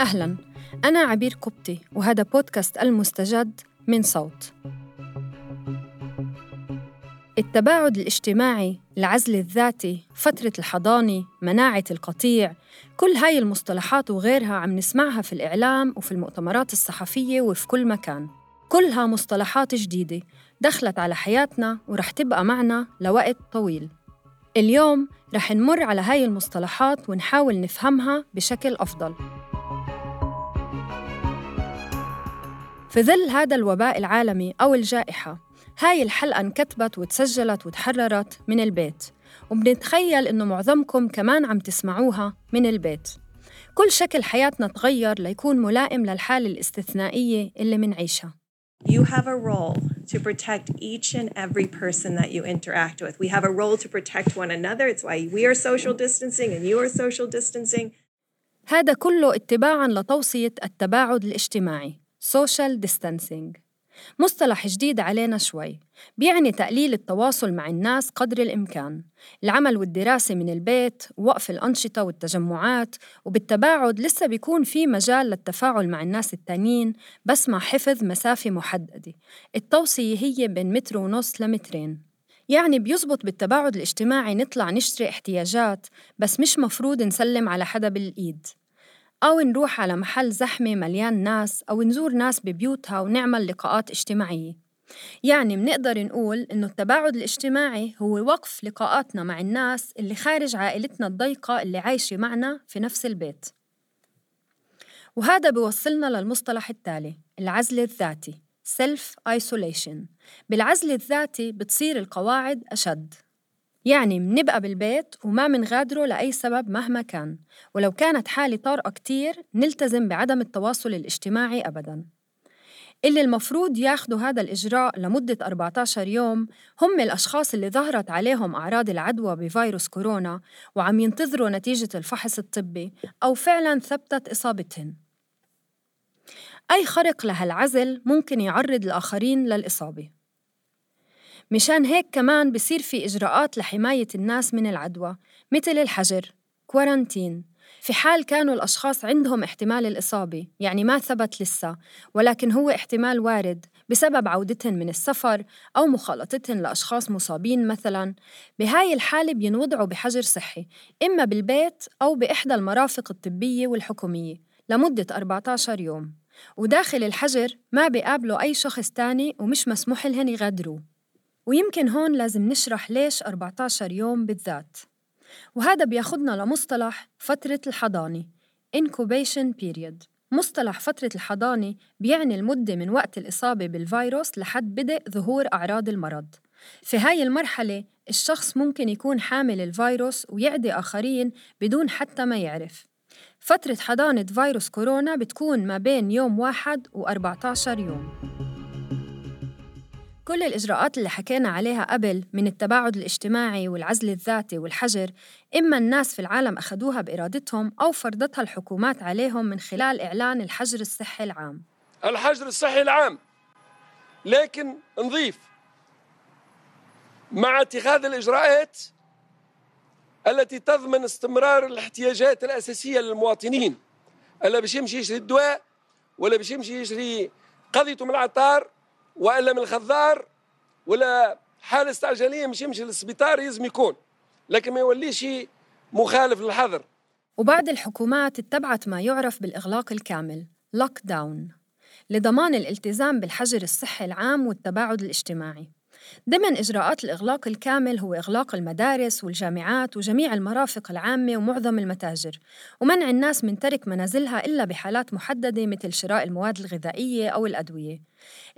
أهلاً، أنا عبير قبطي وهذا بودكاست المُستجَد من صوت. التباعد الاجتماعي، العزل الذاتي، فترة الحضانة، مناعة القطيع، كل هاي المصطلحات وغيرها عم نسمعها في الإعلام وفي المؤتمرات الصحفية وفي كل مكان. كلها مصطلحات جديدة دخلت على حياتنا ورح تبقى معنا لوقت طويل. اليوم رح نمر على هاي المصطلحات ونحاول نفهمها بشكل أفضل. في ظل هذا الوباء العالمي أو الجائحة، هاي الحلقة انكتبت وتسجلت وتحررت من البيت، وبنتخيل إنه معظمكم كمان عم تسمعوها من البيت. كل شكل حياتنا تغير ليكون ملائم للحالة الاستثنائية اللي منعيشها. You have a role to protect each and every person that you interact with. We have a role to protect one another. It's why we are social distancing and you are social distancing. هذا كله اتباعاً لتوصية التباعد الاجتماعي social distancing. مصطلح جديد علينا شوي، بيعني تقليل التواصل مع الناس قدر الإمكان، العمل والدراسة من البيت، وقف الأنشطة والتجمعات، وبالتباعد لسه بيكون في مجال للتفاعل مع الناس التانيين بس مع حفظ مسافة محددة. التوصية هي بين 1.5 متر ل2 متر. يعني بيزبط بالتباعد الاجتماعي نطلع نشتري احتياجات، بس مش مفروض نسلم على حدا بالإيد، أو نروح على محل زحمة مليان ناس، أو نزور ناس ببيوتها ونعمل لقاءات اجتماعية. يعني منقدر نقول إنه التباعد الاجتماعي هو وقف لقاءاتنا مع الناس اللي خارج عائلتنا الضيقة اللي عايشة معنا في نفس البيت. وهذا بيوصلنا للمصطلح التالي، العزل الذاتي self-isolation. بالعزل الذاتي بتصير القواعد أشد، يعني منبقى بالبيت وما منغادره لأي سبب مهما كان، ولو كانت حالة طارئة كتير نلتزم بعدم التواصل الاجتماعي أبداً. اللي المفروض ياخدوا هذا الإجراء لمدة 14 يوم هم الأشخاص اللي ظهرت عليهم أعراض العدوى بفيروس كورونا وعم ينتظروا نتيجة الفحص الطبي أو فعلاً ثبتت إصابتهم. أي خرق لهالعزل ممكن يعرض الآخرين للإصابة، مشان هيك كمان بصير في إجراءات لحماية الناس من العدوى مثل الحجر كورانتين في حال كانوا الأشخاص عندهم احتمال الإصابة، يعني ما ثبت لسه ولكن هو احتمال وارد بسبب عودتهم من السفر أو مخالطتهم لأشخاص مصابين مثلاً. بهاي الحالة بينوضعوا بحجر صحي إما بالبيت أو بإحدى المرافق الطبية والحكومية لمدة 14 يوم، وداخل الحجر ما بيقابلوا أي شخص تاني ومش مسموح لهم يغادروه. ويمكن هون لازم نشرح ليش 14 يوم بالذات، وهذا بياخدنا لمصطلح فترة الحضانة incubation period. مصطلح فترة الحضانة بيعني المدة من وقت الإصابة بالفيروس لحد بدء ظهور أعراض المرض. في هاي المرحلة الشخص ممكن يكون حامل الفيروس ويعدي آخرين بدون حتى ما يعرف. فترة حضانة فيروس كورونا بتكون ما بين يوم 1 و14 يوم. كل الإجراءات اللي حكينا عليها قبل من التباعد الاجتماعي والعزل الذاتي والحجر إما الناس في العالم أخدوها بإرادتهم أو فرضتها الحكومات عليهم من خلال إعلان الحجر الصحي العام. الحجر الصحي العام، لكن نضيف مع اتخاذ الإجراءات التي تضمن استمرار الاحتياجات الأساسية للمواطنين، اللي باش يمشي يشري الدواء ولا باش يمشي يشري قضيته من العطار وإلا من الخضار ولا حالة استعجالية مش يمشي للسبيطار يزم يكون، لكن ما يوليش مخالف للحظر. وبعد الحكومات اتبعت ما يعرف بالإغلاق الكامل لوك داون لضمان الالتزام بالحجر الصحي العام والتباعد الاجتماعي. ضمن إجراءات الإغلاق الكامل هو إغلاق المدارس والجامعات وجميع المرافق العامة ومعظم المتاجر، ومنع الناس من ترك منازلها إلا بحالات محددة مثل شراء المواد الغذائية أو الأدوية.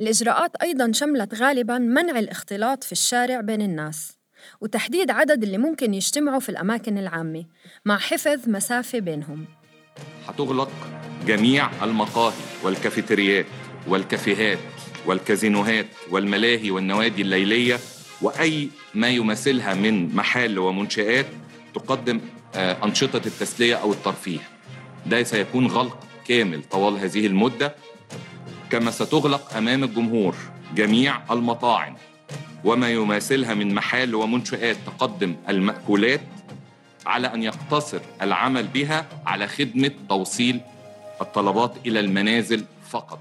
الإجراءات أيضاً شملت غالباً منع الاختلاط في الشارع بين الناس وتحديد عدد اللي ممكن يجتمعوا في الأماكن العامة مع حفظ مسافة بينهم. هتغلق جميع المقاهي والكافيتريات والكافيهات والكازينوهات والملاهي والنوادي الليلية وأي ما يمثلها من محال ومنشآت تقدم أنشطة التسلية أو الترفيه. ده سيكون غلق كامل طوال هذه المدة، كما ستغلق أمام الجمهور جميع المطاعم وما يمثلها من محال ومنشآت تقدم المأكولات، على أن يقتصر العمل بها على خدمة توصيل الطلبات إلى المنازل فقط.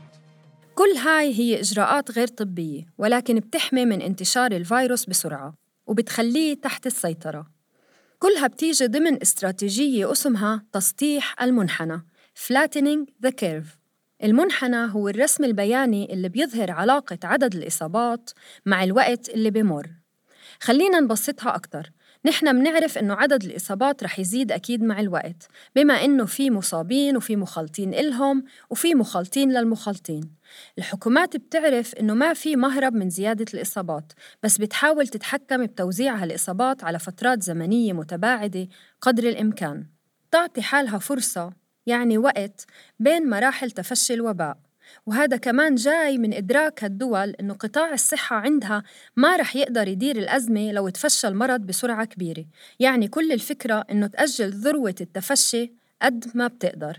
كل هاي هي إجراءات غير طبية، ولكن بتحمي من انتشار الفيروس بسرعة وبتخليه تحت السيطرة. كلها بتيجي ضمن استراتيجية اسمها تسطيح المنحنى Flattening the Curve. المنحنى هو الرسم البياني اللي بيظهر علاقة عدد الإصابات مع الوقت اللي بمر. خلينا نبسطها أكتر. نحن منعرف إنه عدد الإصابات رح يزيد أكيد مع الوقت، بما إنه في مصابين وفي مخالطين إلهم وفي مخالطين للمخالطين. الحكومات بتعرف إنه ما في مهرب من زيادة الإصابات، بس بتحاول تتحكم بتوزيع هالإصابات على فترات زمنية متباعدة قدر الإمكان، تعطي حالها فرصة يعني وقت بين مراحل تفشي الوباء. وهذا كمان جاي من إدراك هالدول إنه قطاع الصحة عندها ما رح يقدر يدير الأزمة لو تفشى المرض بسرعة كبيرة، يعني كل الفكرة إنه تأجل ذروة التفشي قد ما بتقدر.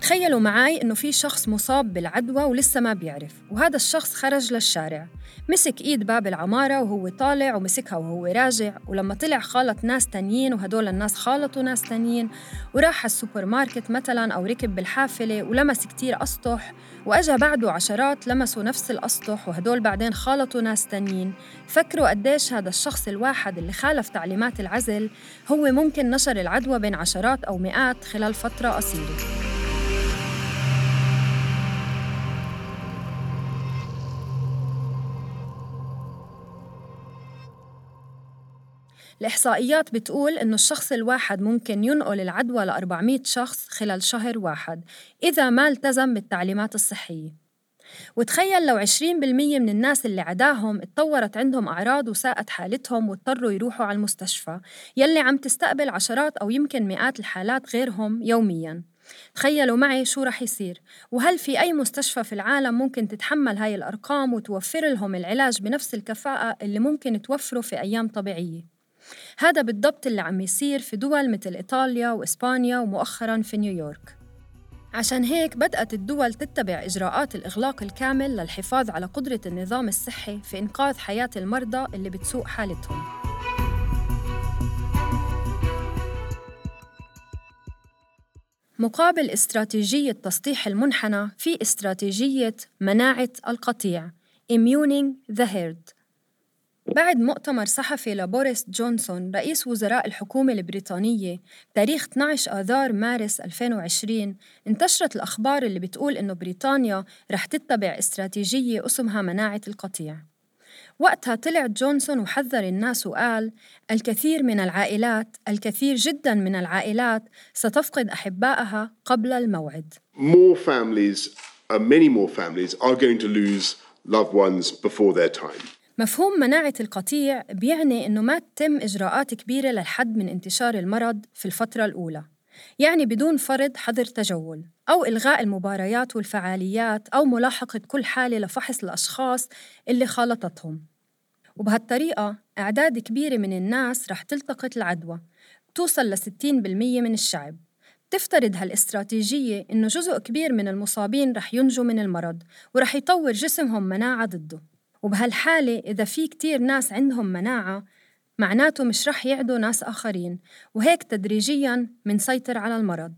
تخيلوا معاي إنه في شخص مصاب بالعدوى ولسه ما بيعرف، وهذا الشخص خرج للشارع، مسك إيد باب العمارة وهو طالع ومسكها وهو راجع، ولما طلع خالط ناس تانيين وهدول الناس خالطوا ناس تانيين، وراح السوبر ماركت مثلاً أو ركب بالحافلة ولمس كتير أسطح، وأجا بعده عشرات لمسوا نفس الأسطح وهدول بعدين خالطوا ناس تانيين. فكروا قديش هذا الشخص الواحد اللي خالف تعليمات العزل هو ممكن نشر العدوى بين عشرات أو مئات خلال فترة قصيرة. الإحصائيات بتقول إنه الشخص الواحد ممكن ينقل العدوى ل400 شخص خلال شهر واحد إذا ما التزم بالتعليمات الصحية. وتخيل لو 20% من الناس اللي عداهم اتطورت عندهم أعراض وساءت حالتهم واضطروا يروحوا على المستشفى يلي عم تستقبل عشرات أو يمكن مئات الحالات غيرهم يومياً. تخيلوا معي شو رح يصير، وهل في أي مستشفى في العالم ممكن تتحمل هاي الأرقام وتوفر لهم العلاج بنفس الكفاءة اللي ممكن توفره في أيام طبيعية؟ هذا بالضبط اللي عم يصير في دول مثل إيطاليا وإسبانيا ومؤخراً في نيويورك. عشان هيك بدأت الدول تتبع إجراءات الإغلاق الكامل للحفاظ على قدرة النظام الصحي في إنقاذ حياة المرضى اللي بتسوء حالتهم. مقابل استراتيجية تسطيح المنحنى في استراتيجية مناعة القطيع Immuning the Herd. بعد مؤتمر صحفي لبوريس جونسون رئيس وزراء الحكومة البريطانية تاريخ 12 آذار مارس 2020، انتشرت الأخبار اللي بتقول إنه بريطانيا رح تتبع استراتيجية اسمها مناعة القطيع. وقتها طلع جونسون وحذر الناس وقال: الكثير من العائلات، الكثير جداً من العائلات ستفقد أحبائها قبل الموعد. More families, many more families are going to lose loved ones before their time. مفهوم مناعة القطيع بيعني إنه ما تتم إجراءات كبيرة للحد من انتشار المرض في الفترة الأولى، يعني بدون فرض حظر تجول أو إلغاء المباريات والفعاليات أو ملاحقة كل حالة لفحص الأشخاص اللي خالطتهم. وبهالطريقة أعداد كبيرة من الناس رح تلتقط العدوى، توصل ل 60% من الشعب. تفترض هالاستراتيجية إنه جزء كبير من المصابين رح ينجو من المرض ورح يطور جسمهم مناعة ضده. وبهالحالة إذا في كتير ناس عندهم مناعة معناته مش رح يعدوا ناس آخرين، وهيك تدريجياً منسيطر على المرض.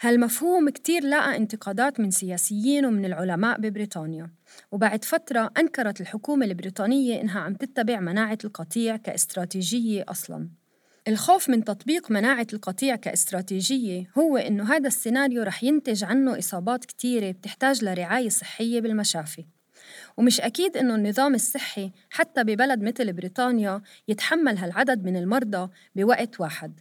هالمفهوم كتير لقى انتقادات من سياسيين ومن العلماء ببريطانيا، وبعد فترة أنكرت الحكومة البريطانية إنها عم تتبع مناعة القطيع كاستراتيجية أصلاً. الخوف من تطبيق مناعة القطيع كاستراتيجية هو إنه هذا السيناريو رح ينتج عنه إصابات كتيرة بتحتاج لرعاية صحية بالمشافي، ومش أكيد إنه النظام الصحي حتى ببلد مثل بريطانيا يتحمل هالعدد من المرضى بوقت واحد.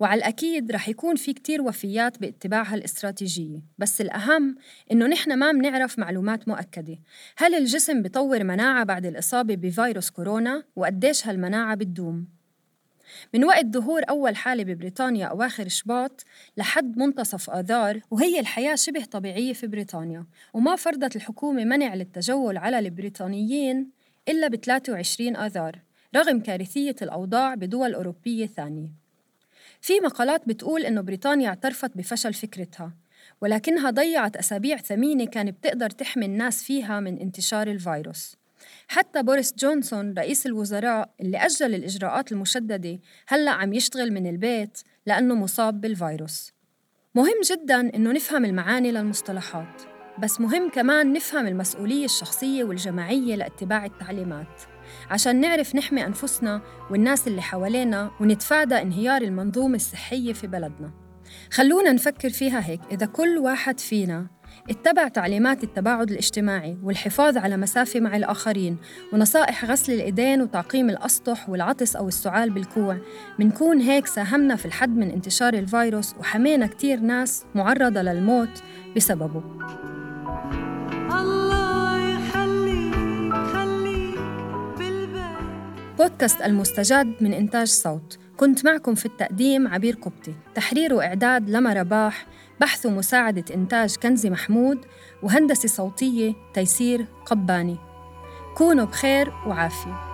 وعلى الأكيد رح يكون في كتير وفيات باتباع هالاستراتيجية، بس الأهم إنه نحن ما منعرف معلومات مؤكدة. هل الجسم بطور مناعة بعد الإصابة بفيروس كورونا؟ وقديش هالمناعة بتدوم؟ من وقت ظهور أول حالة ببريطانيا أواخر شباط لحد منتصف آذار وهي الحياة شبه طبيعية في بريطانيا، وما فرضت الحكومة منع للتجول على البريطانيين إلا ب 23 آذار رغم كارثية الأوضاع بدول أوروبية ثانية. في مقالات بتقول إنه بريطانيا اعترفت بفشل فكرتها، ولكنها ضيعت أسابيع ثمينة كان بتقدر تحمي الناس فيها من انتشار الفيروس. حتى بوريس جونسون رئيس الوزراء اللي أجل الإجراءات المشددة هلأ عم يشتغل من البيت لأنه مصاب بالفيروس. مهم جداً إنه نفهم المعاني للمصطلحات، بس مهم كمان نفهم المسؤولية الشخصية والجماعية لاتباع التعليمات عشان نعرف نحمي أنفسنا والناس اللي حوالينا ونتفادى انهيار المنظومة الصحية في بلدنا. خلونا نفكر فيها هيك، إذا كل واحد فينا اتبع تعليمات التباعد الاجتماعي والحفاظ على مسافة مع الآخرين ونصائح غسل الإيدين وتعقيم الأسطح والعطس أو السعال بالكوع، منكون هيك ساهمنا في الحد من انتشار الفيروس وحمينا كتير ناس معرضة للموت بسببه. بودكاست المستجد من إنتاج صوت، كنت معكم في التقديم عبير قبطي، تحرير وإعداد لمى رباح، بحث ومساعدة إنتاج كنزي محمود، وهندسة صوتية تيسير قباني. كونوا بخير وعافية.